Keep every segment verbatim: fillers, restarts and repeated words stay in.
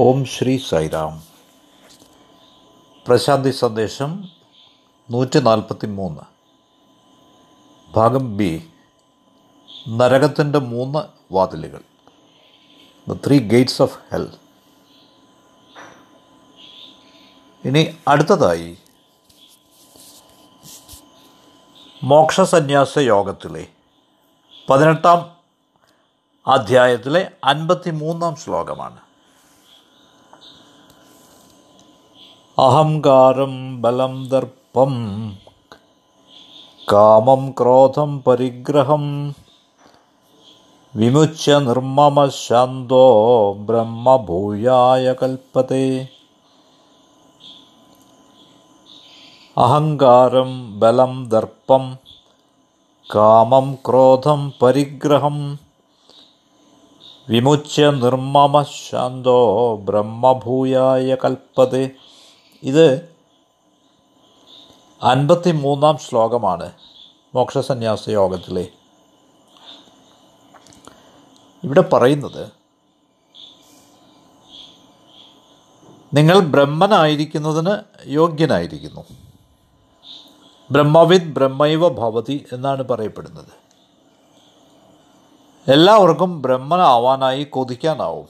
ഓം ശ്രീ സായിറാം. പ്രശാന്തി സന്ദേശം നൂറ്റി നാൽപ്പത്തി മൂന്ന്, ഭാഗം ബി, നരകത്തിൻ്റെ മൂന്ന് വാതിലുകൾ, the three gates of hell. ഇനി അടുത്തതായി മോക്ഷസന്യാസ യോഗത്തിലെ പതിനെട്ടാം അധ്യായത്തിലെ അൻപത്തി മൂന്നാം ശ്ലോകമാണ്. അഹങ്കാരം ബലം ദർപ്പം കാമം ക്രോധം പരിഗ്രഹം വിമുച്യ നിർമ്മമ ശാന്തോ ബ്രഹ്മഭൂയായ കൽപ്പതേ. അഹങ്കാരം ബലം ദർപ്പം കാമം ക്രോധം പരിഗ്രഹം വിമുച്യ നിർമ്മമ ശാന്തോ ബ്രഹ്മഭൂയായ കൽപ്പതേ. ഇത് അൻപത്തി മൂന്നാം ശ്ലോകമാണ് മോക്ഷസന്യാസ യോഗത്തിലെ. ഇവിടെ പറയുന്നത്, നിങ്ങൾ ബ്രഹ്മനായിരിക്കുന്നതിന് യോഗ്യനായിരിക്കുന്നു. ബ്രഹ്മവിദ് ബ്രഹ്മൈവ ഭവതി എന്നാണ് പറയപ്പെടുന്നത്. എല്ലാവർക്കും ബ്രഹ്മനാവാനായി കൊതിക്കാനാവും.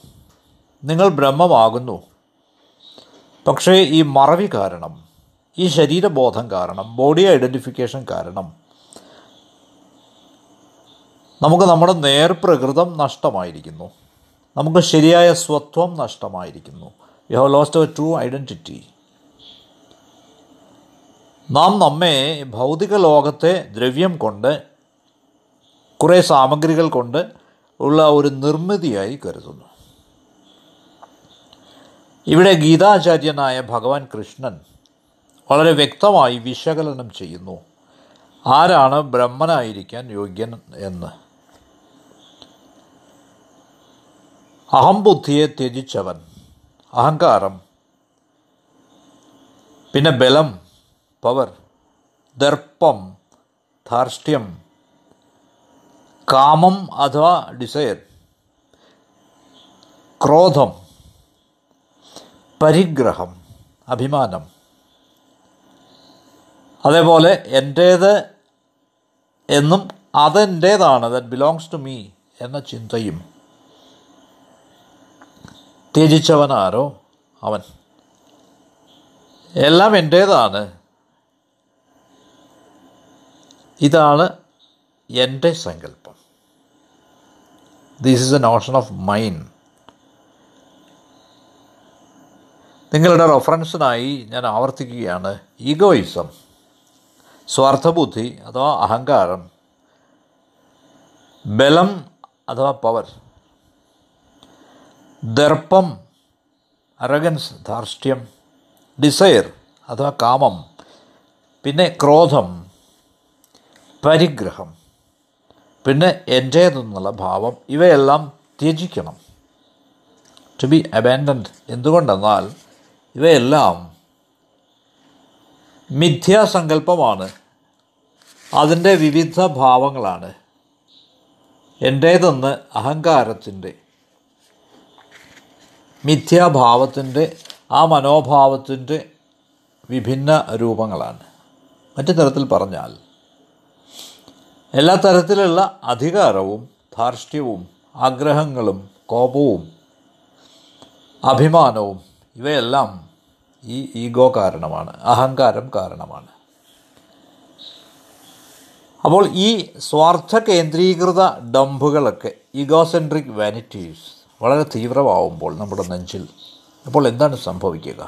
നിങ്ങൾ ബ്രഹ്മമാകുന്നു. പക്ഷേ ഈ മറവി കാരണം, ഈ ശരീരബോധം കാരണം, ബോഡി ഐഡൻറ്റിഫിക്കേഷൻ കാരണം നമുക്ക് നമ്മുടെ നേർപ്രകൃതം നഷ്ടമായിരിക്കുന്നു. നമുക്ക് ശരിയായ സ്വത്വം നഷ്ടമായിരിക്കുന്നു. You have lost our true identity. നാം നമ്മെ ഭൗതിക ലോകത്തെ ദ്രവ്യം കൊണ്ട്, കുറേ സാമഗ്രികൾ കൊണ്ട് ഉള്ള ഒരു നിർമ്മിതിയായി കരുതുന്നു. ഇവിടെ ഗീതാചാര്യനായ ഭഗവാൻ കൃഷ്ണൻ വളരെ വ്യക്തമായി വിശകലനം ചെയ്യുന്നു ആരാണ് ബ്രഹ്മനായിരിക്കാൻ യോഗ്യൻ എന്ന്. അഹംബുദ്ധിയെ ത്യജിച്ചവൻ, അഹങ്കാരം, പിന്നെ ബലം പവർ, ദർപ്പം ധാർഷ്ട്യം, കാമം അഥവാ ഡിസയർ, ക്രോധം, പരിഗ്രഹം അഭിമാനം, അതേപോലെ എൻ്റേത് എന്നും അതെൻ്റേതാണ്, ദാറ്റ് ബിലോങ്സ് ടു മീ എന്ന ചിന്തയും ത്യജിച്ചവനാരോ അവൻ. എല്ലാം എൻ്റേതാണ്, ഇതാണ് എൻ്റെ സങ്കല്പം. This is a notion of mind. നിങ്ങളുടെ റെഫറൻസിനായി ഞാൻ ആവർത്തിക്കുകയാണ്, ഈഗോയിസം, സ്വാർത്ഥബുദ്ധി അഥവാ അഹങ്കാരം, ബലം അഥവാ പവർ, ദർപ്പം അരഗൻസ് ധാർഷ്ട്യം, ഡിസയർ അഥവാ കാമം, പിന്നെ ക്രോധം, പരിഗ്രഹം, പിന്നെ എൻ്റേതെന്നുള്ള ഭാവം. ഇവയെല്ലാം ത്യജിക്കണം, ടു ബി അബാൻഡൻഡ്. എന്തുകൊണ്ടെന്നാൽ ഇവയെല്ലാം മിഥ്യാസങ്കല്പമാണ്, അതിൻ്റെ വിവിധ ഭാവങ്ങളാണ്. എൻ്റേതെന്ന് അഹങ്കാരത്തിൻ്റെ മിഥ്യാഭാവത്തിൻ്റെ ആ മനോഭാവത്തിൻ്റെ വിഭിന്ന രൂപങ്ങളാണ്. മറ്റു തരത്തിൽ പറഞ്ഞാൽ എല്ലാ തരത്തിലുള്ള അധികാരവും ധാർഷ്ട്യവും ആഗ്രഹങ്ങളും കോപവും അഭിമാനവും ഇവയെല്ലാം ഈ ഈഗോ കാരണമാണ്, അഹങ്കാരം കാരണമാണ്. അപ്പോൾ ഈ സ്വാർത്ഥ കേന്ദ്രീകൃത ഡംബുകളൊക്കെ, ഈഗോസെൻട്രിക് വാനിറ്റീസ് വളരെ തീവ്രമാവുമ്പോൾ നമ്മുടെ നെഞ്ചിൽ, അപ്പോൾ എന്താണ് സംഭവിക്കുക?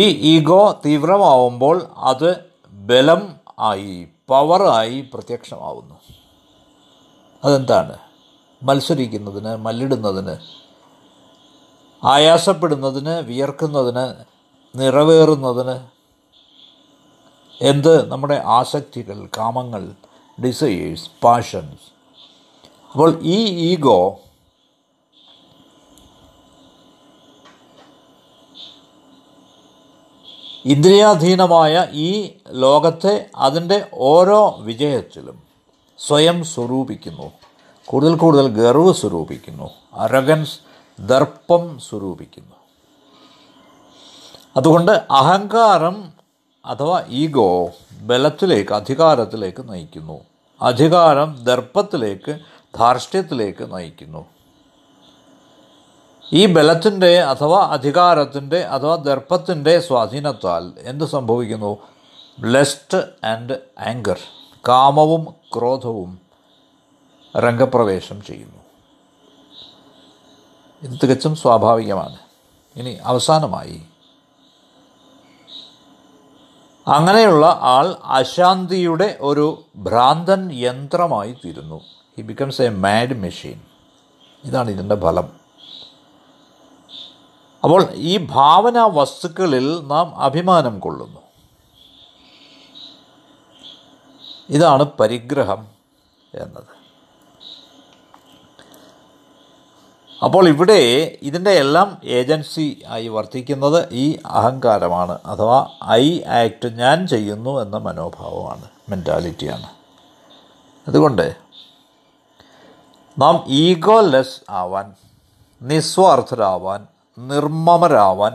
ഈ ഈഗോ തീവ്രമാവുമ്പോൾ അത് ബലം ആയി, പവറായി പ്രത്യക്ഷമാവുന്നു. അതെന്താണ്? മത്സരിക്കുന്നതിന്, മല്ലിടുന്നതിന്, ആയാസപ്പെടുന്നതിന്, വിയർക്കുന്നതിന്, നിറവേറുന്നതിന്, എന്ത് നമ്മുടെ ആസക്തികൾ, കാമങ്ങൾ, ഡിസയേഴ്സ്, പാഷൻസ്. അപ്പോൾ ഈ ഈഗോ ഇന്ദ്രിയാധീനമായ ഈ ലോകത്തെ അതിൻ്റെ ഓരോ വിജയത്തിലും സ്വയം സ്വരൂപിക്കുന്നു, കൂടുതൽ കൂടുതൽ ഗർവ് സ്വരൂപിക്കുന്നു, അരഗൻസ് ദർപ്പം സ്വരൂപിക്കുന്നു. അതുകൊണ്ട് അഹങ്കാരം അഥവാ ഈഗോ ബലത്തിലേക്ക്, അധികാരത്തിലേക്ക് നയിക്കുന്നു. അധികാരം ദർപ്പത്തിലേക്ക്, ധാർഷ്ട്യത്തിലേക്ക് നയിക്കുന്നു. ഈ ബലത്തിൻ്റെ അഥവാ അധികാരത്തിൻ്റെ അഥവാ ദർപ്പത്തിൻ്റെ സ്വാധീനത്താൽ എന്ത് സംഭവിക്കുന്നു? ലസ്റ്റ് ആൻഡ് ആങ്കർ, കാമവും ക്രോധവും രംഗപ്രവേശം ചെയ്യുന്നു. ഇത് തികച്ചും സ്വാഭാവികമാണ്. ഇനി അവസാനമായി, അങ്ങനെയുള്ള ആൾ അശാന്തിയുടെ ഒരു ഭ്രാന്തൻ യന്ത്രമായി തീരുന്നു. He becomes a mad machine. ഇതാണ് ഇതിൻ്റെ ഫലം. അപ്പോൾ ഈ ഭാവന വസ്തുക്കളിൽ നാം അഭിമാനം കൊള്ളുന്നു. ഇതാണ് പരിഗ്രഹം എന്നത്. അപ്പോൾ ഇവിടെ ഇതിൻ്റെ എല്ലാം ഏജൻസി ആയി വർത്തിക്കുന്നത് ഈ അഹങ്കാരമാണ്, അഥവാ ഐ ആക്ട്, ഞാൻ ചെയ്യുന്നു എന്ന മനോഭാവമാണ്, മെൻറ്റാലിറ്റിയാണ്. അതുകൊണ്ട് നാം ഈഗോലെസ് ആവാൻ, നിസ്വാർത്ഥരാവാൻ, നിർമ്മമരാവാൻ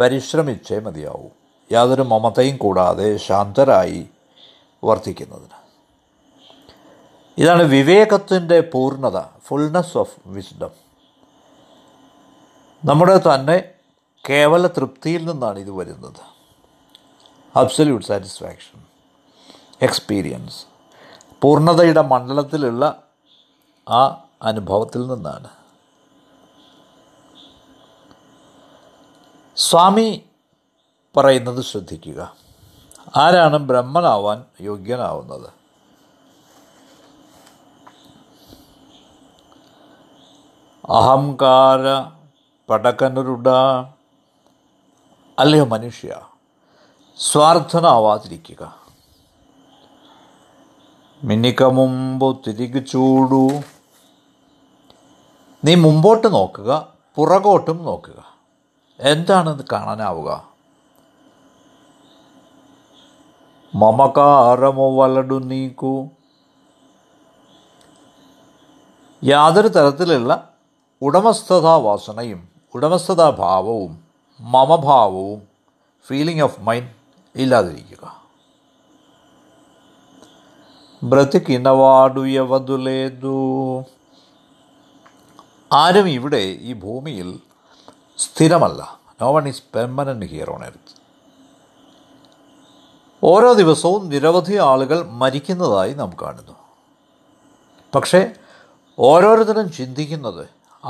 പരിശ്രമിച്ചേ മതിയാവൂ, യാതൊരു മമതയും കൂടാതെ ശാന്തരായി വർത്തിക്കുന്നതിന്. ഇതാണ് വിവേകത്തിൻ്റെ പൂർണ്ണത, ഫുൾനെസ് ഓഫ് വിസ്ഡം. നമ്മുടെ തന്നെ കേവല തൃപ്തിയിൽ നിന്നാണ് ഇത് വരുന്നത്. അബ്സല്യൂട്ട് സാറ്റിസ്ഫാക്ഷൻ എക്സ്പീരിയൻസ് പൂർണ്ണതയുടെ മണ്ഡലത്തിലുള്ള ആ അനുഭവത്തിൽ നിന്നാണ്. സ്വാമി പറയുന്നത് ശ്രദ്ധിക്കുക. ആരാണ് ബ്രഹ്മനാവാൻ യോഗ്യനാവുന്നത്? അഹങ്കാര പടക്കനുരുട അല്ലയോ മനുഷ്യ, സ്വാർത്ഥനാവാതിരിക്കുക. മിന്നിക്ക മുമ്പ് തിരികെ ചൂടൂ. നീ മുമ്പോട്ട് നോക്കുക, പുറകോട്ടും നോക്കുക. എന്താണെന്ന് കാണാനാവുക? മമകാരമോ വലടു നീക്കൂ. യാതൊരു തരത്തിലുള്ള ഉടമസ്ഥതാ വാസനയും ഉടമസ്ഥതാഭാവവും മമഭാവവും ഫീലിംഗ് ഓഫ് മൈൻഡ് ഇല്ലാതിരിക്കുക. ബ്രതിക്കിനവാടുയവതുലേതു. ആരും ഇവിടെ ഈ ഭൂമിയിൽ സ്ഥിരമല്ല. No one is permanent here on earth. ഓരോ ദിവസവും നിരവധി ആളുകൾ മരിക്കുന്നതായി നാം കാണുന്നു. പക്ഷേ ഓരോരുത്തരും ചിന്തിക്കുന്നത്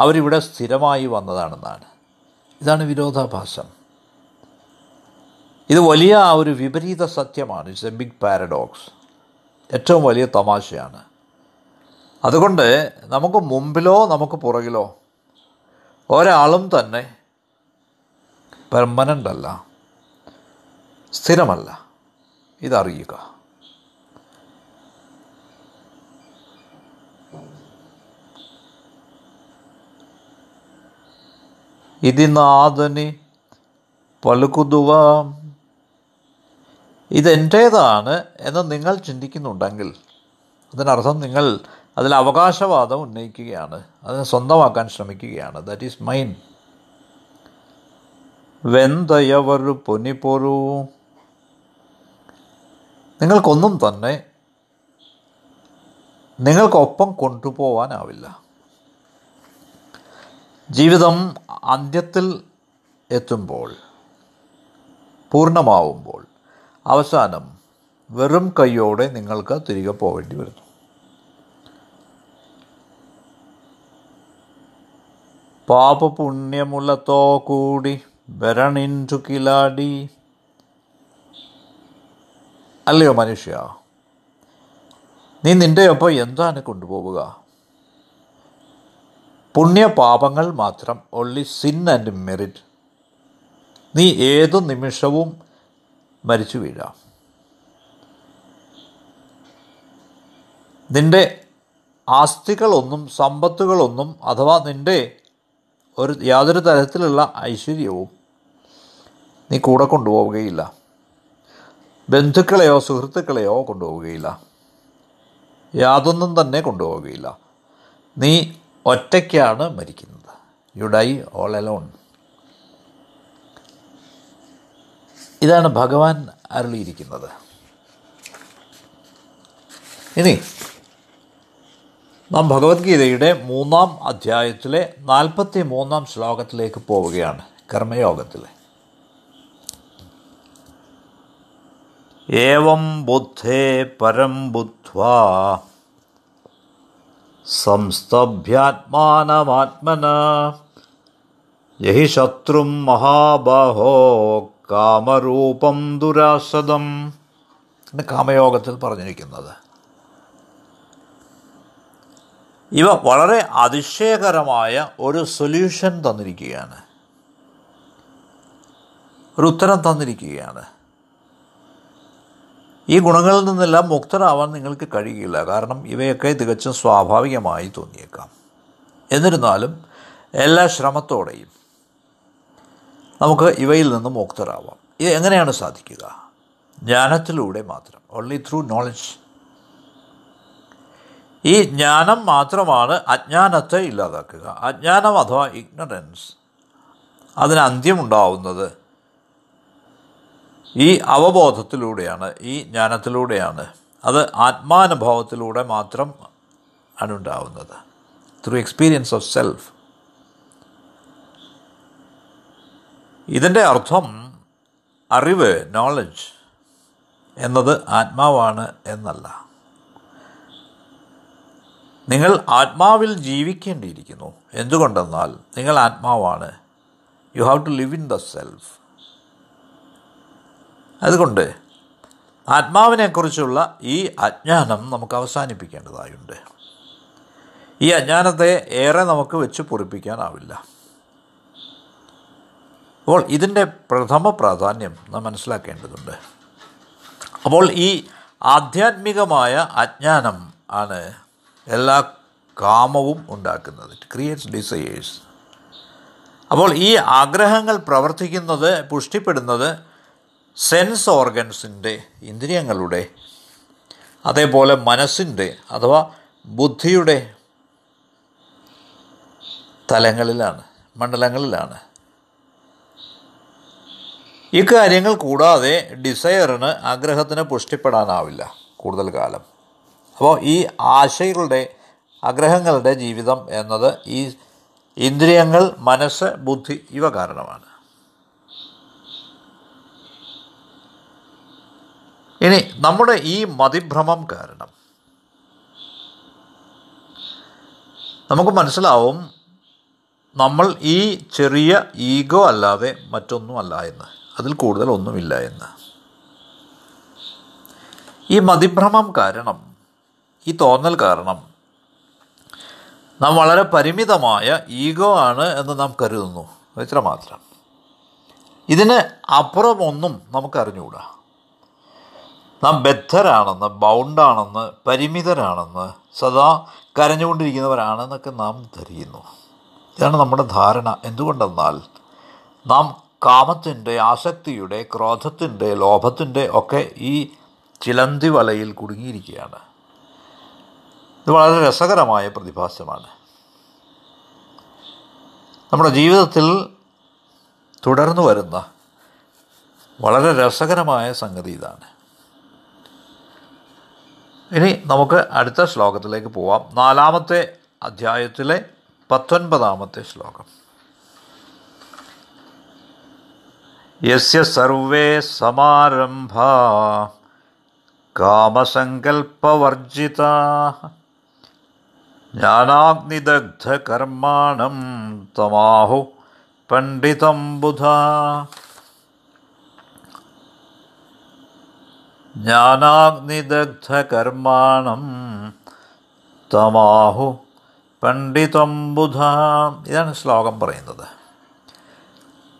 അവരിവിടെ സ്ഥിരമായി വന്നതാണെന്നാണ്. ഇതാണ് വിരോധാഭാസം. ഇത് വലിയ ഒരു വിപരീത സത്യമാണ്. It's a big paradox. ഏറ്റവും വലിയ തമാശയാണ്. അതുകൊണ്ട് നമുക്ക് മുമ്പിലോ നമുക്ക് പുറകിലോ ഒരാളും തന്നെ പെർമനൻ്റ് അല്ല, സ്ഥിരമല്ല. ഇതറിയുക. ഇതിനാദനി പലുകുതുവ, ഇതെൻ്റേതാണ് എന്ന് നിങ്ങൾ ചിന്തിക്കുന്നുണ്ടെങ്കിൽ അതിനർത്ഥം നിങ്ങൾ അതിൽ അവകാശവാദം ഉന്നയിക്കുകയാണ്, അതിനെ സ്വന്തമാക്കാൻ ശ്രമിക്കുകയാണ്. That is mine. വെന്തയവരു പൊന്നിപ്പോരൂ. നിങ്ങൾക്കൊന്നും തന്നെ നിങ്ങൾക്കൊപ്പം കൊണ്ടുപോവാനാവില്ല. ജീവിതം അന്ത്യത്തിൽ എത്തുമ്പോൾ, പൂർണ്ണമാവുമ്പോൾ, അവസാനം വെറും കൈയോടെ നിങ്ങൾക്ക് തിരികെ പോകേണ്ടി വരുന്നു. പാപപുണ്യമുലത്തോ കൂടി വരണിൻറ്റു കിലാടി അല്ലയോ മനുഷ്യ, നീ നിൻ്റെയൊപ്പം എന്താണ് കൊണ്ടുപോവുക? പുണ്യപാപങ്ങൾ മാത്രം, ഓൺലി സിൻ ആൻഡ് മെറിറ്റ്. നീ ഏതു നിമിഷവും മരിച്ചു വീഴാം. നിൻ്റെ ആസ്തികളൊന്നും സമ്പത്തുകളൊന്നും അഥവാ നിൻ്റെ ഒരു യാതൊരു തരത്തിലുള്ള ഐശ്വര്യവും നീ കൂടെ കൊണ്ടുപോവുകയില്ല. ബന്ധുക്കളെയോ സുഹൃത്തുക്കളെയോ കൊണ്ടുപോവുകയില്ല. യാതൊന്നും തന്നെ കൊണ്ടുപോവുകയില്ല. നീ ഒറ്റയ്ക്കാണ് മരിക്കുന്നത്. You die all alone. ഇതാണ് ഭഗവാൻ അരുളിയിരിക്കുന്നത്. ഇനി നാം ഭഗവത്ഗീതയുടെ മൂന്നാം അധ്യായത്തിലെ നാൽപ്പത്തി മൂന്നാം ശ്ലോകത്തിലേക്ക് പോവുകയാണ്. കർമ്മയോഗത്തിലെ ഏവം ബുദ്ധേ പരം ബുദ്ധ്വാ സംസ്തഭ്യാത്മാനമാത്മനാ യഹി ശത്രും മഹാബാഹോ കാമരൂപം ദുരാസദം എന്ന് കാമയോഗത്തിൽ പറഞ്ഞിരിക്കുന്നത്. ഇവ വളരെ അതിശയകരമായ ഒരു സൊല്യൂഷൻ തന്നിരിക്കുകയാണ്, ഒരു ഉത്തരം തന്നിരിക്കുകയാണ്. ഈ ഗുണങ്ങളിൽ നിന്നെല്ലാം മുക്തരാവാൻ നിങ്ങൾക്ക് കഴിയില്ല, കാരണം ഇവയൊക്കെ തികച്ചും സ്വാഭാവികമായി തോന്നിയേക്കാം. എന്നിരുന്നാലും എല്ലാ ശ്രമത്തോടെയും നമുക്ക് ഇവയിൽ നിന്ന് മുക്തരാവാം. ഇത് എങ്ങനെയാണ് സാധിക്കുക? ജ്ഞാനത്തിലൂടെ മാത്രം, ഓൺലി ത്രൂ നോളജ്. ഈ ജ്ഞാനം മാത്രമാണ് അജ്ഞാനത്തെ ഇല്ലാതാക്കുക. അജ്ഞാനം അഥവാ ഇഗ്നറൻസ്, അതിന് അന്ത്യമുണ്ടാവുന്നത് ഈ അവബോധത്തിലൂടെയാണ്, ഈ ജ്ഞാനത്തിലൂടെയാണ്. അത് ആത്മാനുഭവത്തിലൂടെ മാത്രം ആണുണ്ടാവുന്നത്, ത്രൂ എക്സ്പീരിയൻസ് ഓഫ് സെൽഫ്. ഇതിൻ്റെ അർത്ഥം അറിവ്, നോളജ് എന്നത് ആത്മാവാണ് എന്നല്ല. നിങ്ങൾ ആത്മാവിൽ ജീവിക്കേണ്ടിയിരിക്കുന്നു. എന്തുകൊണ്ടെന്നാൽ നിങ്ങൾ ആത്മാവാണ്. You have to live in the self. അതുകൊണ്ട് ആത്മാവിനെക്കുറിച്ചുള്ള ഈ അജ്ഞാനം നമുക്ക് അവസാനിപ്പിക്കേണ്ടതായുണ്ട്. ഈ അജ്ഞാനത്തെ ഏറെ നമുക്ക് വെച്ച് പൊറിപ്പിക്കാനാവില്ല. അപ്പോൾ ഇതിൻ്റെ പ്രഥമ പ്രാധാന്യം നാം മനസ്സിലാക്കേണ്ടതുണ്ട്. അപ്പോൾ ഈ ആധ്യാത്മികമായ അജ്ഞാനം ആണ് എല്ലാ കാമവും ഉണ്ടാക്കുന്നത്. It creates desires. അപ്പോൾ ഈ ആഗ്രഹങ്ങൾ പ്രവർത്തിക്കുന്നത്, പുഷ്ടിപ്പെടുന്നത് സെൻസ് ഓർഗൻസിൻ്റെ, ഇന്ദ്രിയങ്ങളുടെ, അതേപോലെ മനസ്സിൻ്റെ അഥവാ ബുദ്ധിയുടെ തലങ്ങളിലാണ്, മണ്ഡലങ്ങളിലാണ്. ഇക്കാര്യങ്ങൾ കൂടാതെ ഡിസയറിന്, ആഗ്രഹത്തിന് പുഷ്ടിപ്പെടാനാവില്ല കൂടുതൽ കാലം. അപ്പോൾ ഈ ആശയങ്ങളുടെ, ആഗ്രഹങ്ങളുടെ ജീവിതം എന്നത് ഈ ഇന്ദ്രിയങ്ങൾ, മനസ്സ്, ബുദ്ധി ഇവ കാരണമാണ്. ഇനി നമ്മുടെ ഈ മതിഭ്രമം കാരണം നമുക്ക് മനസ്സിലാവും നമ്മൾ ഈ ചെറിയ ഈഗോ അല്ലാതെ മറ്റൊന്നുമല്ല എന്ന്, അതിൽ കൂടുതൽ ഒന്നുമില്ല എന്ന്. ഈ മതിഭ്രമം കാരണം, ഈ തോന്നൽ കാരണം നാം വളരെ പരിമിതമായ ഈഗോ ആണ് എന്ന് നാം കരുതുന്നു, ഇത്രമാത്രം. ഇതിന് അപ്പുറമൊന്നും നമുക്കറിഞ്ഞുകൂടാ. നാം ബദ്ധരാണെന്ന്, ബൗണ്ടാണെന്ന്, പരിമിതരാണെന്ന്, സദാ കരഞ്ഞുകൊണ്ടിരിക്കുന്നവരാണെന്നൊക്കെ നാം ധരിക്കുന്നു. ഇതാണ് നമ്മുടെ ധാരണ. എന്തുകൊണ്ടെന്നാൽ നാം കാമത്തിൻ്റെ, ആസക്തിയുടെ, ക്രോധത്തിൻ്റെ, ലോഭത്തിൻ്റെ ഒക്കെ ഈ ചിലന്തി വലയിൽ കുടുങ്ങിയിരിക്കുകയാണ്. ഇത് വളരെ രസകരമായ പ്രതിഭാസമാണ്. നമ്മുടെ ജീവിതത്തിൽ തുടർന്നു വരുന്ന വളരെ രസകരമായ സംഗതി ഇതാണ്. ഇനി നമുക്ക് അടുത്ത ശ്ലോകത്തിലേക്ക് പോവാം. നാലാമത്തെ അധ്യായത്തിലെ പത്തൊൻപതാമത്തെ ശ്ലോകം. യസ്യ സർവേ സമാരംഭാ കാമസങ്കൽപ്പവർജിതാ ജ്ഞാനാഗ്നിദഗ്ധകർമാണം തമാഹു പണ്ഡിതം ബുധ. ജ്ഞാനാഗ്നിദഗ്ധകർമാണം തമാഹു പണ്ഡിതം ബുധ. ഇതാണ് ശ്ലോകം പറയുന്നത്.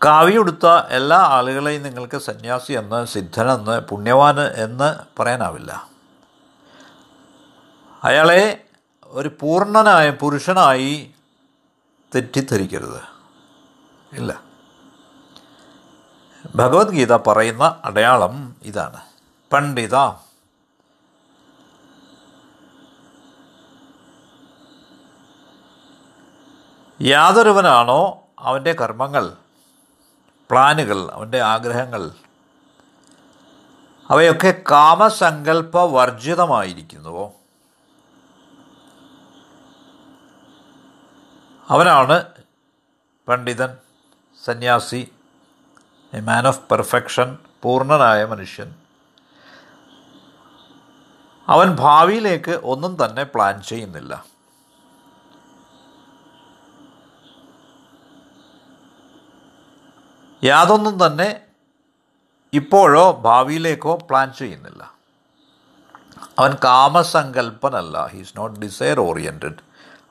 കാവ്യുടുത്ത എല്ലാ ആളുകളെയും നിങ്ങൾക്ക് സന്യാസി എന്ന്, സിദ്ധനെന്ന്, പുണ്യവാന് എന്ന് പറയാനാവില്ല. അയാളെ ഒരു പൂർണ്ണനായ പുരുഷനായി തെറ്റിദ്ധരിക്കരുത്, ഇല്ല. ഭഗവത്ഗീത പറയുന്ന അടയാളം ഇതാണ്. പണ്ഡിത, യാതൊരുവനാണോ അവൻ്റെ കർമ്മങ്ങൾ, പ്ലാനുകൾ, അവൻ്റെ ആഗ്രഹങ്ങൾ അവയൊക്കെ കാമസങ്കല്പവർജിതമായിരിക്കുന്നുവോ അവനാണ് പണ്ഡിതൻ, സന്യാസി, എ മാൻ ഓഫ് പെർഫെക്ഷൻ, പൂർണ്ണനായ മനുഷ്യൻ. അവൻ ഭാവിയിലേക്ക് ഒന്നും തന്നെ പ്ലാൻ ചെയ്യുന്നില്ല. യാതൊന്നും തന്നെ ഇപ്പോഴോ ഭാവിയിലേക്കോ പ്ലാൻ ചെയ്യുന്നില്ല. അവൻ കാമസങ്കല്പനല്ല. He is not desire oriented.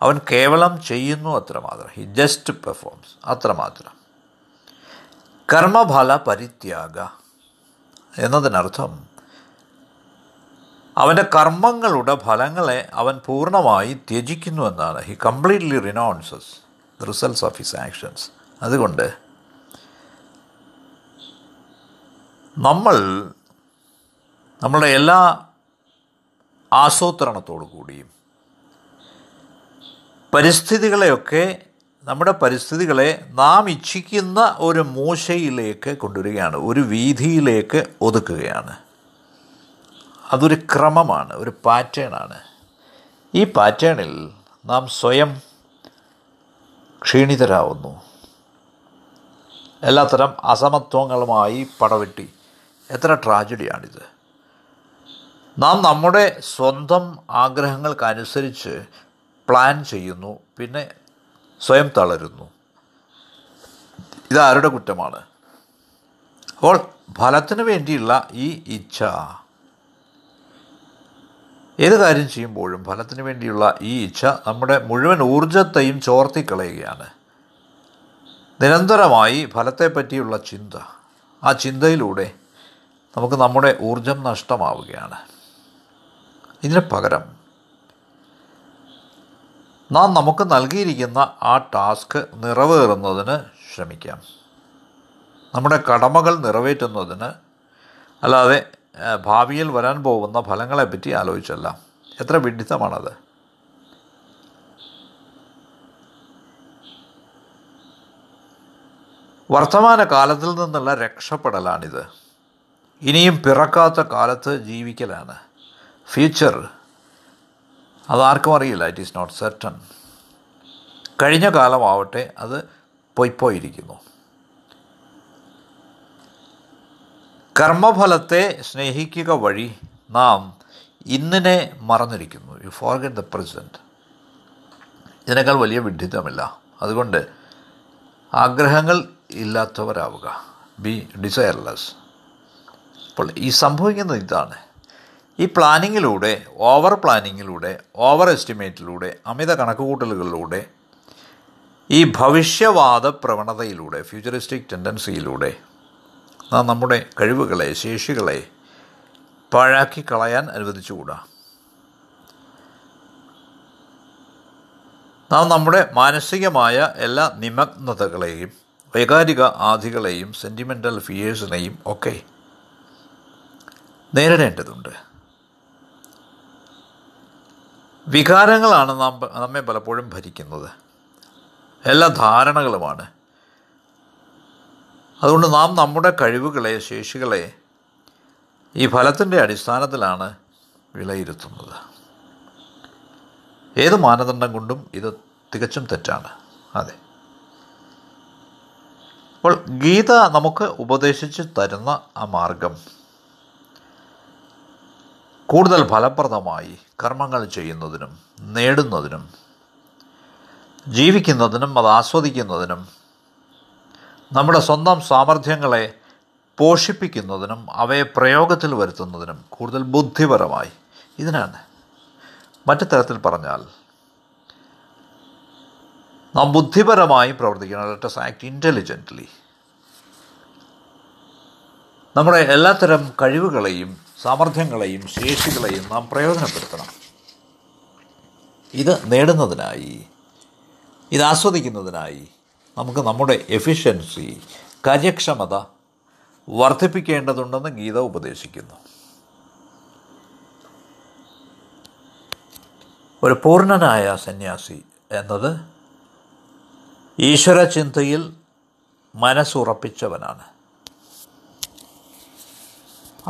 അവൻ കേവലം ചെയ്യുന്നു, അത്രമാത്രം. ഹി ജസ്റ്റ് പെർഫോംസ്, അത്രമാത്രം. കർമ്മഫല പരിത്യാഗ എന്നതിനർത്ഥം അവൻ്റെ കർമ്മങ്ങളുടെ ഫലങ്ങളെ അവൻ പൂർണ്ണമായി ത്യജിക്കുന്നു എന്നാണ്. He completely renounces the results of his actions. അതുകൊണ്ട് നമ്മൾ നമ്മുടെ എല്ലാ ആസൂത്രണത്തോടു കൂടിയും പരിസ്ഥിതികളെയൊക്കെ നമ്മുടെ പരിസ്ഥിതികളെ നാം ഇച്ഛിക്കുന്ന ഒരു മൂശയിലേക്ക് കൊണ്ടുവരികയാണ്, ഒരു വീതിയിലേക്ക് ഒതുക്കുകയാണ്. അതൊരു ക്രമമാണ്, ഒരു പാറ്റേണാണ്. ഈ പാറ്റേണിൽ നാം സ്വയം ക്ഷീണിതരാകുന്നു, എല്ലാത്തരം അസമത്വങ്ങളുമായി പടവെട്ടി. എത്ര ട്രാജഡിയാണിത്! നാം നമ്മുടെ സ്വന്തം ആഗ്രഹങ്ങൾക്കനുസരിച്ച് പ്ലാൻ ചെയ്യുന്നു, പിന്നെ സ്വയം തളരുന്നു. ഇതാരുടെ കുറ്റമാണ്? അപ്പോൾ ഫലത്തിന് വേണ്ടിയുള്ള ഈ ഇച്ഛ, ഏത് കാര്യം ചെയ്യുമ്പോഴും ഫലത്തിന് വേണ്ടിയുള്ള ഈ ഇച്ഛ നമ്മുടെ മുഴുവൻ ഊർജത്തെയും ചോർത്തിക്കളയുകയാണ്. നിരന്തരമായി ഫലത്തെപ്പറ്റിയുള്ള ചിന്ത, ആ ചിന്തയിലൂടെ നമുക്ക് നമ്മുടെ ഊർജം നഷ്ടമാവുകയാണ്. ഇതിന് പകരം നാം നമുക്ക് നൽകിയിരിക്കുന്ന ആ ടാസ്ക് നിറവേറുന്നതിന് ശ്രമിക്കാം, നമ്മുടെ കടമകൾ നിറവേറ്റുന്നതിന്, അല്ലാതെ ഭാവിയിൽ വരാൻ പോകുന്ന ഫലങ്ങളെപ്പറ്റി ആലോചിച്ചല്ല. എത്ര വിഡിത്തമാണത്! വർത്തമാന കാലത്തിൽ നിന്നുള്ള രക്ഷപ്പെടലാണിത്. ഇനിയും പിറക്കാത്ത കാലത്ത് ജീവിക്കലാണ്. ഫ്യൂച്ചർ അതാർക്കും അറിയില്ല. It is not certain. കഴിഞ്ഞ കാലമാവട്ടെ, അത് പൊയ്പോയിരിക്കുന്നു. കർമ്മഫലത്തെ സ്നേഹിക്കുക വഴി നാം ഇന്നിനെ മറന്നിരിക്കുന്നു. You forget the present. ഇതിനേക്കാൾ വലിയ വിഡിത്തമില്ല. അതുകൊണ്ട് ആഗ്രഹങ്ങൾ ഇല്ലാത്തവരാവുക, ബി ഡിസയർലെസ്. അപ്പോൾ ഈ സംഭവിക്കുന്നത് ഇതാണ്. ഈ പ്ലാനിങ്ങിലൂടെ, ഓവർ പ്ലാനിങ്ങിലൂടെ, ഓവർ എസ്റ്റിമേറ്റിലൂടെ, അമിത കണക്കുകൂട്ടലുകളിലൂടെ, ഈ ഭവിഷ്യവാദ പ്രവണതയിലൂടെ, ഫ്യൂച്ചറിസ്റ്റിക് ടെൻഡൻസിയിലൂടെ നാം നമ്മുടെ കഴിവുകളെ, ശേഷികളെ പാഴാക്കി കളയാൻ അനുവദിച്ചുകൂടാ. നാം നമ്മുടെ മാനസികമായ എല്ലാ നിമഗ്നതകളെയും, വൈകാരിക ആധികളെയും, സെൻറ്റിമെൻ്റൽ ഫിയേഴ്സിനെയും ഒക്കെ നേരിടേണ്ടതുണ്ട്. വികാരങ്ങളാണ് നാം നമ്മെ പലപ്പോഴും ഭരിക്കുന്നത്, എല്ലാ ധാരണകളുമാണ്. അതുകൊണ്ട് നാം നമ്മുടെ കഴിവുകളെ, ശേഷികളെ ഈ ഫലത്തിൻ്റെ അടിസ്ഥാനത്തിലാണ് വിലയിരുത്തുന്നത്. ഏത് മാനദണ്ഡം കൊണ്ടും ഇത് തികച്ചും തെറ്റാണ്. അതെ. അപ്പോൾ ഗീത നമുക്ക് ഉപദേശിച്ച് തരുന്ന ആ മാർഗം കൂടുതൽ ഫലപ്രദമായി കർമ്മങ്ങൾ ചെയ്യുന്നതിനും നേടുന്നതിനും ജീവിക്കുന്നതിനും അത് ആസ്വദിക്കുന്നതിനും നമ്മുടെ സ്വന്തം സാമർഥ്യങ്ങളെ പോഷിപ്പിക്കുന്നതിനും അവയെ പ്രയോഗത്തിൽ വരുത്തുന്നതിനും കൂടുതൽ ബുദ്ധിപരമായി. ഇതിനാണ്. മറ്റു തരത്തിൽ പറഞ്ഞാൽ നാം ബുദ്ധിപരമായി പ്രവർത്തിക്കണം. Let us act intelligently. നമ്മുടെ എല്ലാത്തരം കഴിവുകളെയും, സാമർഥ്യങ്ങളെയും, ശേഷികളെയും നാം പ്രയോജനപ്പെടുത്തണം. ഇത് നേടുന്നതിനായി, ഇത് ആസ്വദിക്കുന്നതിനായി നമുക്ക് നമ്മുടെ എഫിഷ്യൻസി, കാര്യക്ഷമത വർദ്ധിപ്പിക്കേണ്ടതുണ്ടെന്ന് ഗീത ഉപദേശിക്കുന്നു. ഒരു പൂർണ്ണനായ സന്യാസി എന്നത് ഈശ്വരചിന്തയിൽ മനസ്സുറപ്പിച്ചവനാണ്.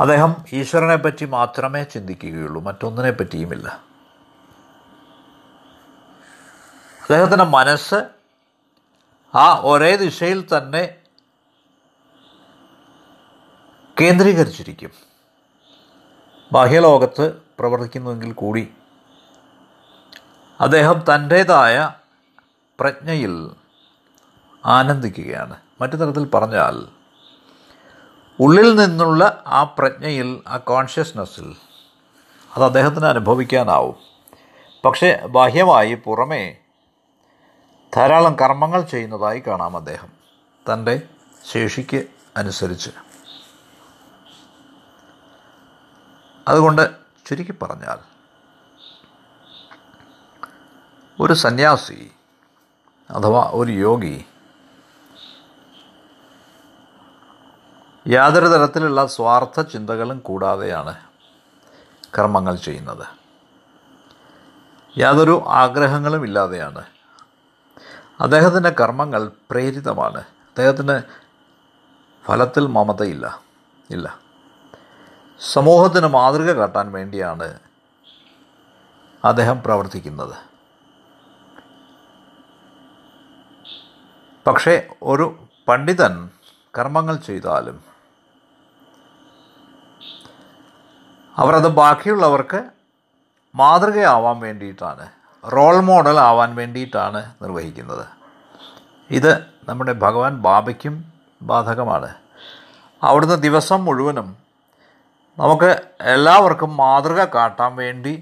അദ്ദേഹം ഈശ്വരനെ പറ്റി മാത്രമേ ചിന്തിക്കുകയുള്ളൂ, മറ്റൊന്നിനെ പറ്റിയുമില്ല. അദ്ദേഹത്തിൻ്റെ മനസ്സ് ആ ഒരേ ദിശയിൽ തന്നെ കേന്ദ്രീകരിച്ചിരിക്കും. ബാഹ്യലോകത്ത് പ്രവർത്തിക്കുന്നുവെങ്കിൽ കൂടി അദ്ദേഹം തൻ്റേതായ പ്രജ്ഞയിൽ ആനന്ദിക്കുകയാണ്. മറ്റു തരത്തിൽ പറഞ്ഞാൽ ഉള്ളിൽ നിന്നുള്ള ആ പ്രജ്ഞയിൽ, ആ കോൺഷ്യസ്നെസ്സിൽ അത് അദ്ദേഹത്തിന് അനുഭവിക്കാനാവും. പക്ഷേ ബാഹ്യമായി പുറമേ ധാരാളം കർമ്മങ്ങൾ ചെയ്യുന്നതായി കാണാം അദ്ദേഹം തൻ്റെ ശേഷിക്ക് അനുസരിച്ച്. അതുകൊണ്ട് ചുരുക്കി പറഞ്ഞാൽ ഒരു സന്യാസി അഥവാ ഒരു യോഗി യാതൊരു തരത്തിലുള്ള സ്വാർത്ഥ ചിന്തകളും കൂടാതെയാണ് കർമ്മങ്ങൾ ചെയ്യുന്നത്. യാതൊരു ആഗ്രഹങ്ങളും ഇല്ലാതെയാണ്. അദ്ദേഹത്തിൻ്റെ കർമ്മങ്ങൾ പ്രേരിതമാണ്. അദ്ദേഹത്തിന് ഫലത്തിൽ മമതയില്ല, ഇല്ല. സമൂഹത്തിന് മാതൃക കാട്ടാൻ വേണ്ടിയാണ് അദ്ദേഹം പ്രവർത്തിക്കുന്നത്. പക്ഷേ ഒരു പണ്ഡിതൻ കർമ്മങ്ങൾ ചെയ്താലും അവരത് ബാക്കിയുള്ളവർക്ക് മാതൃകയാവാൻ വേണ്ടിയിട്ടാണ്, റോൾ മോഡൽ ആവാൻ വേണ്ടിയിട്ടാണ് നിർവഹിക്കുന്നത്. ഇത് നമ്മുടെ ഭഗവാൻ ബാബയ്ക്കും ബാധകമാണ്. അവിടുന്ന് ദിവസം മുഴുവനും നമുക്ക് എല്ലാവർക്കും മാതൃക കാട്ടാൻ വേണ്ടി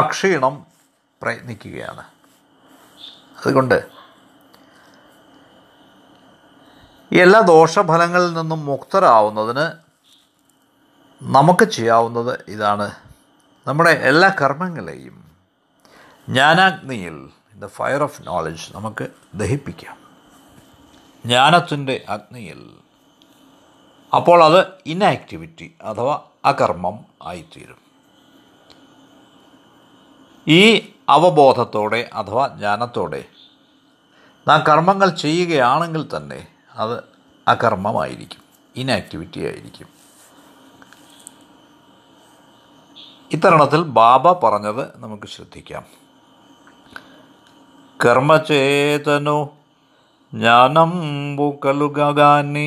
അക്ഷീണം പ്രയത്നിക്കുകയാണ്. അതുകൊണ്ട് എല്ലാ ദോഷഫലങ്ങളിൽ നിന്നും മുക്തരാവുന്നതിന് നമുക്ക് ചെയ്യാവുന്നത് ഇതാണ്. നമ്മുടെ എല്ലാ കർമ്മങ്ങളെയും ജ്ഞാനാഗ്നിയിൽ, ദ ഫയർ ഓഫ് നോളജ്, നമുക്ക് ദഹിപ്പിക്കാം, ജ്ഞാനത്തിൻ്റെ അഗ്നിയിൽ. അപ്പോൾ അത് ഇനാക്ടിവിറ്റി അഥവാ അകർമ്മം ആയിത്തീരും. ഈ അവബോധത്തോടെ അഥവാ ജ്ഞാനത്തോടെ നാം കർമ്മങ്ങൾ ചെയ്യുകയാണെങ്കിൽ തന്നെ അത് അകർമ്മമായിരിക്കും, ഇനാക്ടിവിറ്റി ആയിരിക്കും. ഇത്തരണത്തിൽ ബാബ പറഞ്ഞത് നമുക്ക് ശ്രദ്ധിക്കാം. കർമ്മചേതനോ ജ്ഞാനം ബുക്കലുകാനി.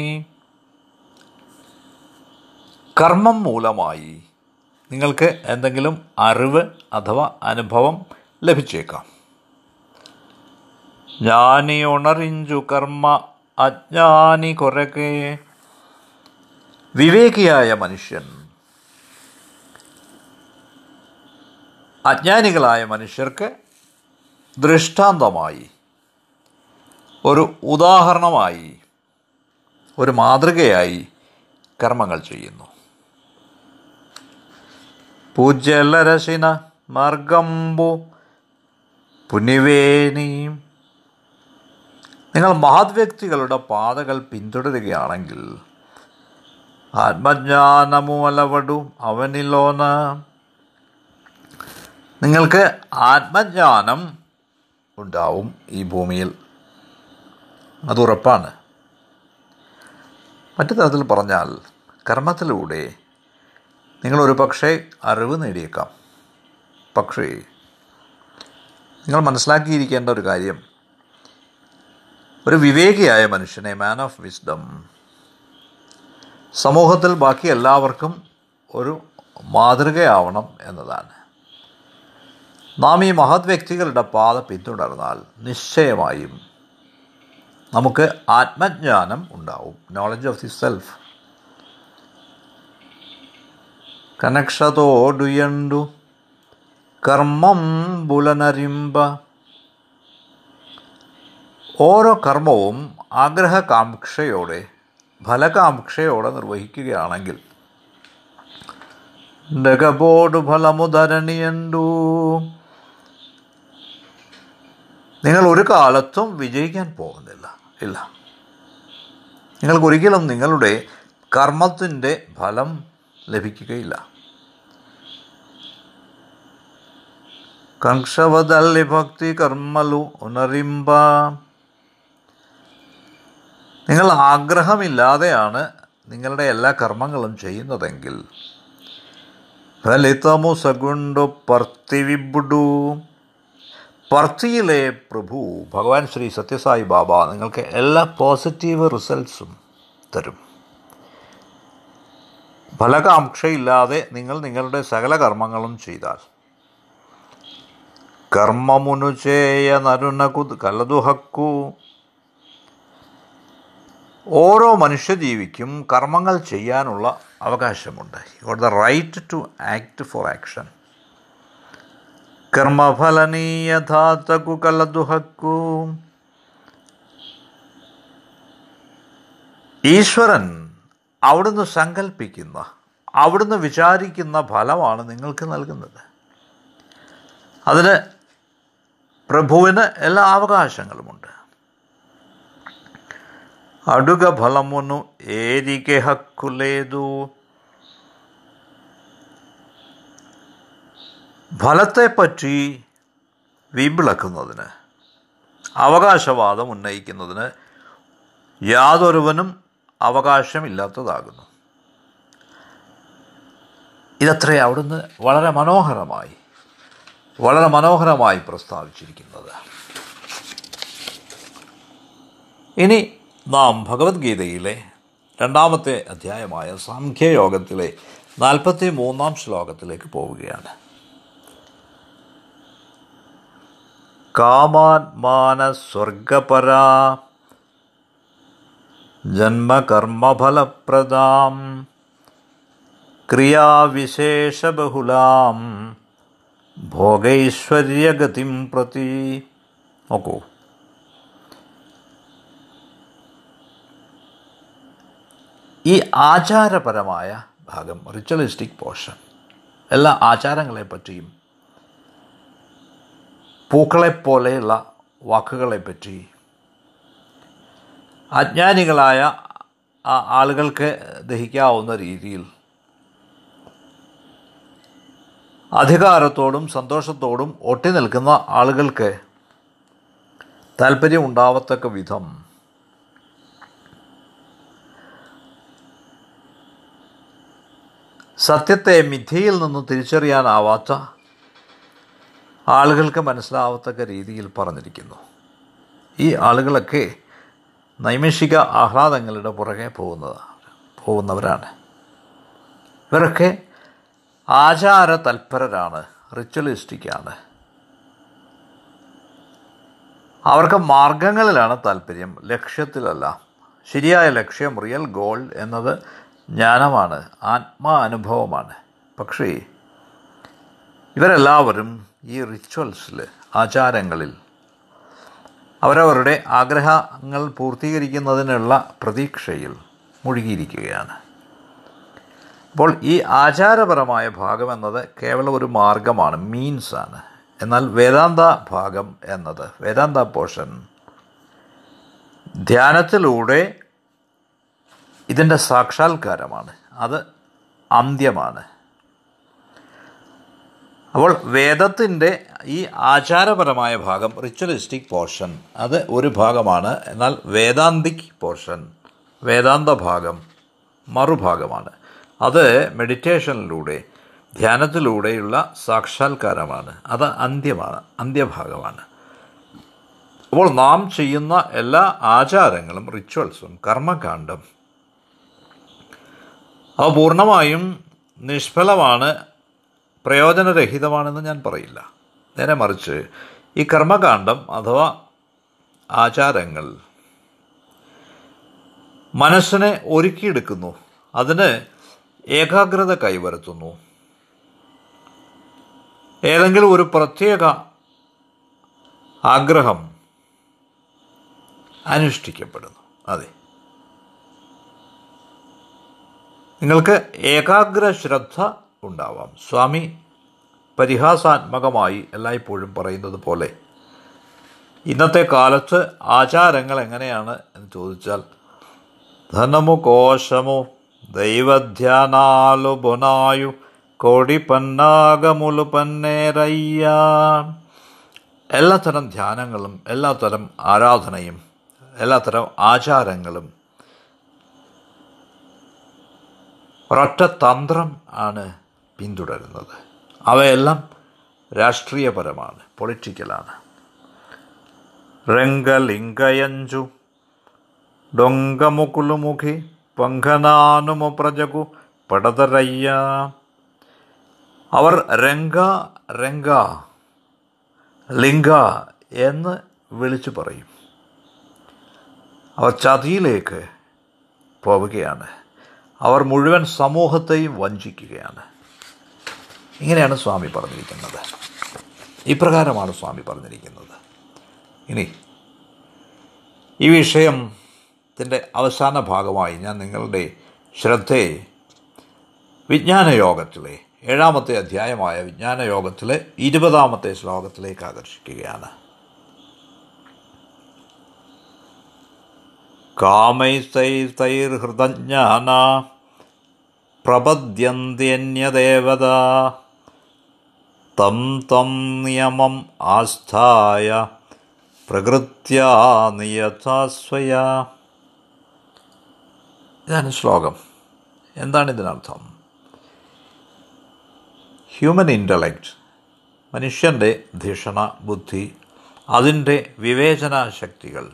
കർമ്മം മൂലമായി നിങ്ങൾക്ക് എന്തെങ്കിലും അറിവ് അഥവാ അനുഭവം ലഭിച്ചേക്കാം. ജ്ഞാനി ഉണറിഞ്ചു കർമ്മ അജ്ഞാനി കൊരകെ. വിവേകിയായ മനുഷ്യൻ അജ്ഞാനികളായ മനുഷ്യർക്ക് ദൃഷ്ടാന്തമായി, ഒരു ഉദാഹരണമായി, ഒരു മാതൃകയായി കർമ്മങ്ങൾ ചെയ്യുന്നു. പൂജ്യലരശിന മാർഗംബു പുനിവേനീം. നിങ്ങൾ മഹത് വ്യക്തികളുടെ പാതകൾ പിന്തുടരുകയാണെങ്കിൽ ആത്മജ്ഞാനമുലവടും അവനിലോന. നിങ്ങൾക്ക് ആത്മജ്ഞാനം ഉണ്ടാവും ഈ ഭൂമിയിൽ, അതുറപ്പാണ്. മറ്റു തരത്തിൽ പറഞ്ഞാൽ കർമ്മത്തിലൂടെ നിങ്ങളൊരു പക്ഷേ അറിവ് നേടിയേക്കാം. പക്ഷേ നിങ്ങൾ മനസ്സിലാക്കിയിരിക്കേണ്ട ഒരു കാര്യം, ഒരു വിവേകിയായ മനുഷ്യനെ, മാൻ ഓഫ് വിസ്ഡം, സമൂഹത്തിൽ ബാക്കി എല്ലാവർക്കും ഒരു മാതൃകയാവണം എന്നതാണ്. നാം ഈ മഹത് വ്യക്തികളുടെ പാത പിന്തുടർന്നാൽ നിശ്ചയമായും നമുക്ക് ആത്മജ്ഞാനം ഉണ്ടാവും, നോളജ് ഓഫ് ദി സെൽഫ്. കനക്ഷതോടുയണ്ടു കർമ്മം ബുലനരിമ്പ. ഓരോ കർമ്മവും ആഗ്രഹകാംക്ഷയോടെ, ഫലകാംക്ഷയോടെ നിർവഹിക്കുകയാണെങ്കിൽ ഡകബോടു ഫലമുദരണിയണ്ടു, നിങ്ങൾ ഒരു കാലത്തും വിജയിക്കാൻ പോകുന്നില്ല, ഇല്ല. നിങ്ങൾക്കൊരിക്കലും നിങ്ങളുടെ കർമ്മത്തിൻ്റെ ഫലം ലഭിക്കുകയില്ല. കംക്ഷവതല്ലി ഭക്തി കർമ്മലു ഉണരിമ്പ. നിങ്ങൾ ആഗ്രഹമില്ലാതെയാണ് നിങ്ങളുടെ എല്ലാ കർമ്മങ്ങളും ചെയ്യുന്നതെങ്കിൽ ഫലിതമു സഗുണ്ടു പർത്തിവിബുഡു. പർത്തിയിലെ പ്രഭു ഭഗവാൻ ശ്രീ സത്യസായി ബാബ നിങ്ങൾക്ക് എല്ലാ പോസിറ്റീവ് റിസൾട്ട്സും തരും. ഫലകാംക്ഷയില്ലാതെ നിങ്ങൾ നിങ്ങളുടെ സകല കർമ്മങ്ങളും ചെയ്താൽ കർമ്മമുനുചേയ നരുനകു കലതുഹക്കു. ഓരോ മനുഷ്യജീവിക്കും കർമ്മങ്ങൾ ചെയ്യാനുള്ള അവകാശമുണ്ട്. You got the right to act for action. കർമ്മഫലനീയഥാതകു കലതുഹക്കു. ഈശ്വരൻ അവിടുന്ന് സങ്കല്പിക്കുന്ന, അവിടുന്ന് വിചാരിക്കുന്ന ഫലമാണ് നിങ്ങൾക്ക് നൽകുന്നത്. അതിന് പ്രഭുവിന് എല്ലാ അവകാശങ്ങളുമുണ്ട്. അടുക ഫലമൊന്നു ഏരിക ഹക്കുലേതു. ഫലത്തെപ്പറ്റി വിപിളക്കുന്നതിന്, അവകാശവാദം ഉന്നയിക്കുന്നതിന് യാതൊരുവനും അവകാശമില്ലാത്തതാകുന്നു. ഇതത്രേ അവിടുന്ന് വളരെ മനോഹരമായി വളരെ മനോഹരമായി പ്രസ്താവിച്ചിരിക്കുന്നത്. ഇനി നാം ഭഗവത്ഗീതയിലെ രണ്ടാമത്തെ അധ്യായമായ സാംഖ്യയോഗത്തിലെ നാൽപ്പത്തി മൂന്നാം ശ്ലോകത്തിലേക്ക് പോവുകയാണ്. കാമാൻ മാനസ്വർഗപരാ ജന്മകർമ്മഫലപ്രദാം ക്രിയാവിശേഷബഹുലാം ഭോഗൈശ്വര്യഗതിം പ്രതി. നോക്കൂ, ഈ ആചാരപരമായ ഭാഗം, റിച്വലിസ്റ്റിക് പോർഷൻ, എല്ലാ ആചാരങ്ങളെപ്പറ്റിയും പൂക്കളെപ്പോലെയുള്ള വാക്കുകളെപ്പറ്റി അജ്ഞാനികളായ ആളുകൾക്ക് ദഹിക്കാവുന്ന രീതിയിൽ അധികാരത്തോടും സന്തോഷത്തോടും ഒട്ടി നിൽക്കുന്ന ആളുകൾക്ക് താല്പര്യം ഉണ്ടാവത്തക്ക വിധം സത്യത്തെ മിഥ്യയിൽ നിന്നും തിരിച്ചറിയാനാവാത്ത ആളുകൾക്ക് മനസ്സിലാവത്തക്ക രീതിയിൽ പറഞ്ഞിരിക്കുന്നു. ഈ ആളുകളൊക്കെ നൈമിഷിക ആഹ്ലാദങ്ങളുടെ പുറകെ പോകുന്നതാണ് പോകുന്നവരാണ്. ഇവരൊക്കെ ആചാര തൽപരരാണ്, റിച്വലിസ്റ്റിക്കാണ്. അവർക്ക് മാർഗങ്ങളിലാണ് താല്പര്യം, ലക്ഷ്യത്തിലല്ല. ശരിയായ ലക്ഷ്യം, റിയൽ ഗോൾ എന്നത് ജ്ഞാനമാണ്, ആത്മാനുഭവമാണ്. പക്ഷേ ഇവരെല്ലാവരും ഈ റിച്വൽസിൽ, ആചാരങ്ങളിൽ അവരവരുടെ ആഗ്രഹങ്ങൾ പൂർത്തീകരിക്കുന്നതിനുള്ള പ്രതീക്ഷയിൽ മുഴുകിയിരിക്കുകയാണ്. അപ്പോൾ ഈ ആചാരപരമായ ഭാഗം എന്നത് കേവലം ഒരു മാർഗമാണ്, മീൻസാണ്. എന്നാൽ വേദാന്ത ഭാഗം എന്നത്, വേദാന്ത പോർഷൻ, ധ്യാനത്തിലൂടെ ഇതിൻ്റെ സാക്ഷാത്കാരമാണ്, അത് അന്ത്യമാണ്. അപ്പോൾ വേദത്തിൻ്റെ ഈ ആചാരപരമായ ഭാഗം, റിച്വലിസ്റ്റിക് പോർഷൻ, അത് ഒരു ഭാഗമാണ്. എന്നാൽ വേദാന്തിക് പോർഷൻ, വേദാന്ത ഭാഗം, മറുഭാഗമാണ്. അത് മെഡിറ്റേഷനിലൂടെ, ധ്യാനത്തിലൂടെയുള്ള സാക്ഷാത്കാരമാണ്, അത് അന്ത്യമാണ്, അന്ത്യഭാഗമാണ്. അപ്പോൾ നാം ചെയ്യുന്ന എല്ലാ ആചാരങ്ങളും, റിച്വൽസും, കർമ്മകാണ്ഡം അവ പൂർണ്ണമായും നിഷ്ഫലമാണ്, പ്രയോജനരഹിതമാണെന്ന് ഞാൻ പറയില്ല. നേരെ മറിച്ച്, ഈ കർമ്മകാണ്ഡം അഥവാ ആചാരങ്ങൾ മനസ്സിനെ ഒരുക്കിയെടുക്കുന്നു, അതിന് ഏകാഗ്രത കൈവരുത്തുന്നു, ഏതെങ്കിലും ഒരു പ്രത്യേക ആഗ്രഹം അനുഷ്ഠിക്കപ്പെടുന്നു. അതെ, നിങ്ങൾക്ക് ഏകാഗ്ര ശ്രദ്ധ ഉണ്ടാവാം. സ്വാമി പരിഹാസാത്മകമായി എല്ലായ്പ്പോഴും പറയുന്നത് പോലെ, ഇന്നത്തെ കാലത്ത് ആചാരങ്ങൾ എങ്ങനെയാണ് എന്ന് ചോദിച്ചാൽ, ധനമു കോശമു ദൈവധ്യാനാലു ബുനായു കോടി പന്നാകമുലു പന്നേരയ്യ. എല്ലാത്തരം ധ്യാനങ്ങളും എല്ലാത്തരം ആരാധനയും എല്ലാത്തരം ആചാരങ്ങളും ഒരൊറ്റ തന്ത്രം ആണ് പിന്തുടരുന്നത്. അവയെല്ലാം രാഷ്ട്രീയപരമാണ്, പൊളിറ്റിക്കലാണ്. രംഗലിംഗയഞ്ചു ഡൊങ്കമുകുലുമുഖി പങ്കനാനുമു പ്രജകു പടതരയ്യ. അവർ രംഗ രംഗ ലിംഗ എന്ന് വിളിച്ചു പറയും. അവർ ചതിയിലേക്ക് പോവുകയാണ്. അവർ മുഴുവൻ സമൂഹത്തെയും വഞ്ചിക്കുകയാണ്. ഇങ്ങനെയാണ് സ്വാമി പറഞ്ഞിരിക്കുന്നത്. ഇപ്രകാരമാണ് സ്വാമി പറഞ്ഞിരിക്കുന്നത്. ഇനി ഈ വിഷയത്തിൻ്റെ അവസാന ഭാഗമായി ഞാൻ നിങ്ങളുടെ ശ്രദ്ധയെ വിജ്ഞാനയോഗത്തിലെ ഏഴാമത്തെ അധ്യായമായ വിജ്ഞാനയോഗത്തിലെ ഇരുപതാമത്തെ ശ്ലോകത്തിലേക്ക് ആകർഷിക്കുകയാണ്. കാമൈസ്തൈർഹൃതജ്ഞാന പ്രപദ്യന്ത്യന്യദേവത തം തം നിയമം ആസ്ഥായ പ്രകൃത്യാ നിയതാസ്വയാ. ഇതാണ് ശ്ലോകം. എന്താണ് ഇതിനർത്ഥം? ഹ്യൂമൻ ഇൻ്റലക്റ്റ്, മനുഷ്യൻ്റെ ധിഷണ ബുദ്ധി, അതിൻ്റെ വിവേചന ശക്തികൾ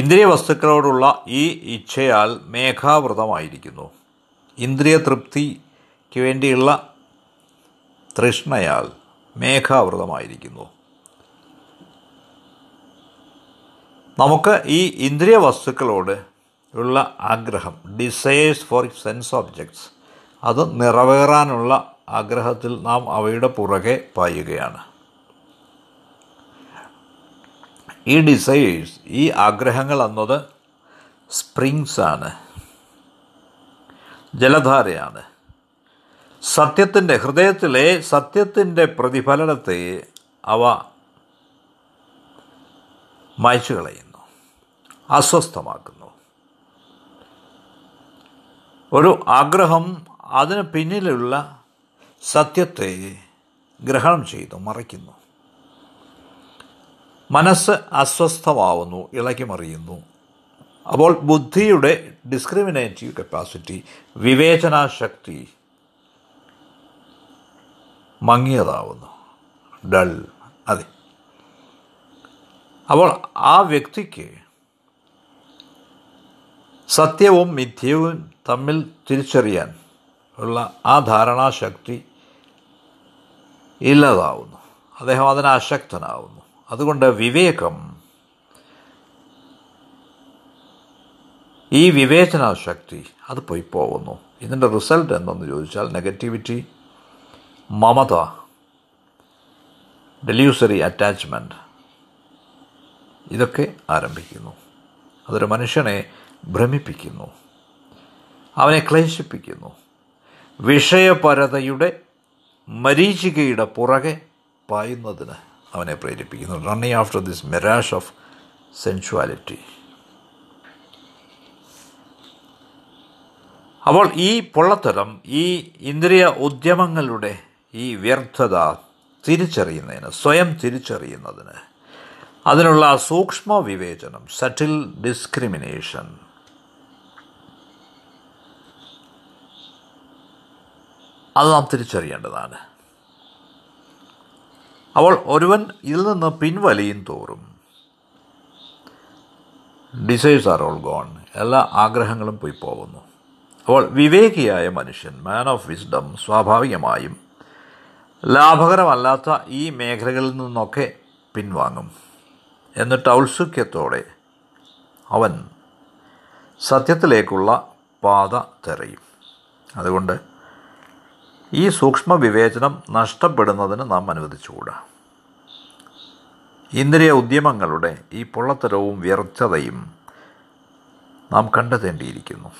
ഇന്ദ്രിയ വസ്തുക്കളോടുള്ള ഈ ഇച്ഛയാൽ മേഘാവൃതമായിരിക്കുന്നു. ഇന്ദ്രിയ തൃപ്തിക്ക് വേണ്ടിയുള്ള തൃഷ്ണയാൽ മേഘാവൃതമായിരിക്കുന്നു. നമുക്ക് ഈ ഇന്ദ്രിയ വസ്തുക്കളോട് ഉള്ള ആഗ്രഹം, ഡിസയേഴ്സ് ഫോർ സെൻസ് ഒബ്ജക്ട്സ്, അത് നിറവേറാനുള്ള ആഗ്രഹത്തിൽ നാം അവയുടെ പുറകെ പായുകയാണ്. ഈ ഡിസയേഴ്സ്, ഈ ആഗ്രഹങ്ങൾ എന്നത് സ്പ്രിങ്സാണ്, ജലധാരയാണ്. സത്യത്തിൻ്റെ, ഹൃദയത്തിലെ സത്യത്തിൻ്റെ പ്രതിഫലനത്തെ അവ മായ്ച്ചു കളയുന്നു, അസ്വസ്ഥമാക്കുന്നു. ഒരു ആഗ്രഹം അതിന് പിന്നിലുള്ള സത്യത്തെ ഗ്രഹണം ചെയ്തു മറയ്ക്കുന്നു. മനസ്സ് അസ്വസ്ഥമാവുന്നു, ഇളകിമറിയുന്നു. അപ്പോൾ ബുദ്ധിയുടെ ഡിസ്ക്രിമിനേറ്റീവ് കപ്പാസിറ്റി, വിവേചനാശക്തി മങ്ങിയതാവുന്നു, ഡൾ. അതെ, അപ്പോൾ ആ വ്യക്തിക്ക് സത്യവും മിഥ്യവും തമ്മിൽ തിരിച്ചറിയാൻ ഉള്ള ആ ധാരണാശക്തി ഇല്ലാതാവുന്നു, അദ്ദേഹം അതിന് അശക്തനാവുന്നു. അതുകൊണ്ട് വിവേകം, ഈ വിവേചനാശക്തി അത് പോയി പോകുന്നു. ഇതിൻ്റെ റിസൾട്ട് എന്തെന്ന് ചോദിച്ചാൽ നെഗറ്റിവിറ്റി, മമത, ഡെലൂസറി അറ്റാച്ച്മെൻറ്റ്, ഇതൊക്കെ ആരംഭിക്കുന്നു. അതൊരു മനുഷ്യനെ ഭ്രമിപ്പിക്കുന്നു, അവനെ ക്ലേശിപ്പിക്കുന്നു. വിഷയപരതയുടെ മരീചികയുടെ പുറകെ പായുന്നതിന് അവനെ പ്രേരിപ്പിക്കുന്നു. Running after this mirage of sensuality. അപ്പോൾ ഈ പൊള്ളത്തരം, ഈ ഇന്ദ്രിയ ഉദ്യമങ്ങളുടെ ഈ വ്യർത്ഥത തിരിച്ചറിയുന്നതിന്, സ്വയം തിരിച്ചറിയുന്നതിന് അതിനുള്ള സൂക്ഷ്മ വിവേചനം, സറ്റിൽ ഡിസ്ക്രിമിനേഷൻ, അത് നാം തിരിച്ചറിയേണ്ടതാണ്. അപ്പോൾ ഒരുവൻ ഇതിൽ നിന്ന് പിൻവലിയും തോറും, ഡിസൈസ് ആർ ഓൾ ഗോൺ, എല്ലാ ആഗ്രഹങ്ങളും പോയി പോകുന്നു. അപ്പോൾ വിവേകിയായ മനുഷ്യൻ, മാൻ ഓഫ് വിസ്ഡം, സ്വാഭാവികമായും ലാഭകരമല്ലാത്ത ഈ മേഖലകളിൽ നിന്നൊക്കെ പിൻവാങ്ങും. എന്നിട്ട് ഔത്സുക്യത്തോടെ അവൻ സത്യത്തിലേക്കുള്ള പാത തിരയും. അതുകൊണ്ട് ഈ സൂക്ഷ്മ വിവേചനം നഷ്ടപ്പെടുന്നതിന് നാം അനുവദിച്ചുകൂടാ. ഇന്ദ്രിയ ഉദ്യമങ്ങളുടെ ഈ പൊള്ളത്തരവും വ്യർത്ഥതയും നാം കണ്ടെത്തേണ്ടിയിരിക്കുന്നു.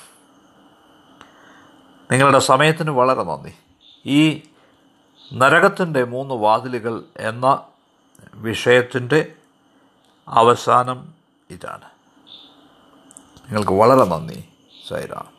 നിങ്ങളുടെ സമയത്തിന് വളരെ നന്ദി. ഈ നരകത്തിൻ്റെ മൂന്ന് വാതിലുകൾ എന്ന വിഷയത്തിൻ്റെ അവസാനം ഇതാണ്. നിങ്ങൾക്ക് വളരെ നന്ദി. സൈറാം.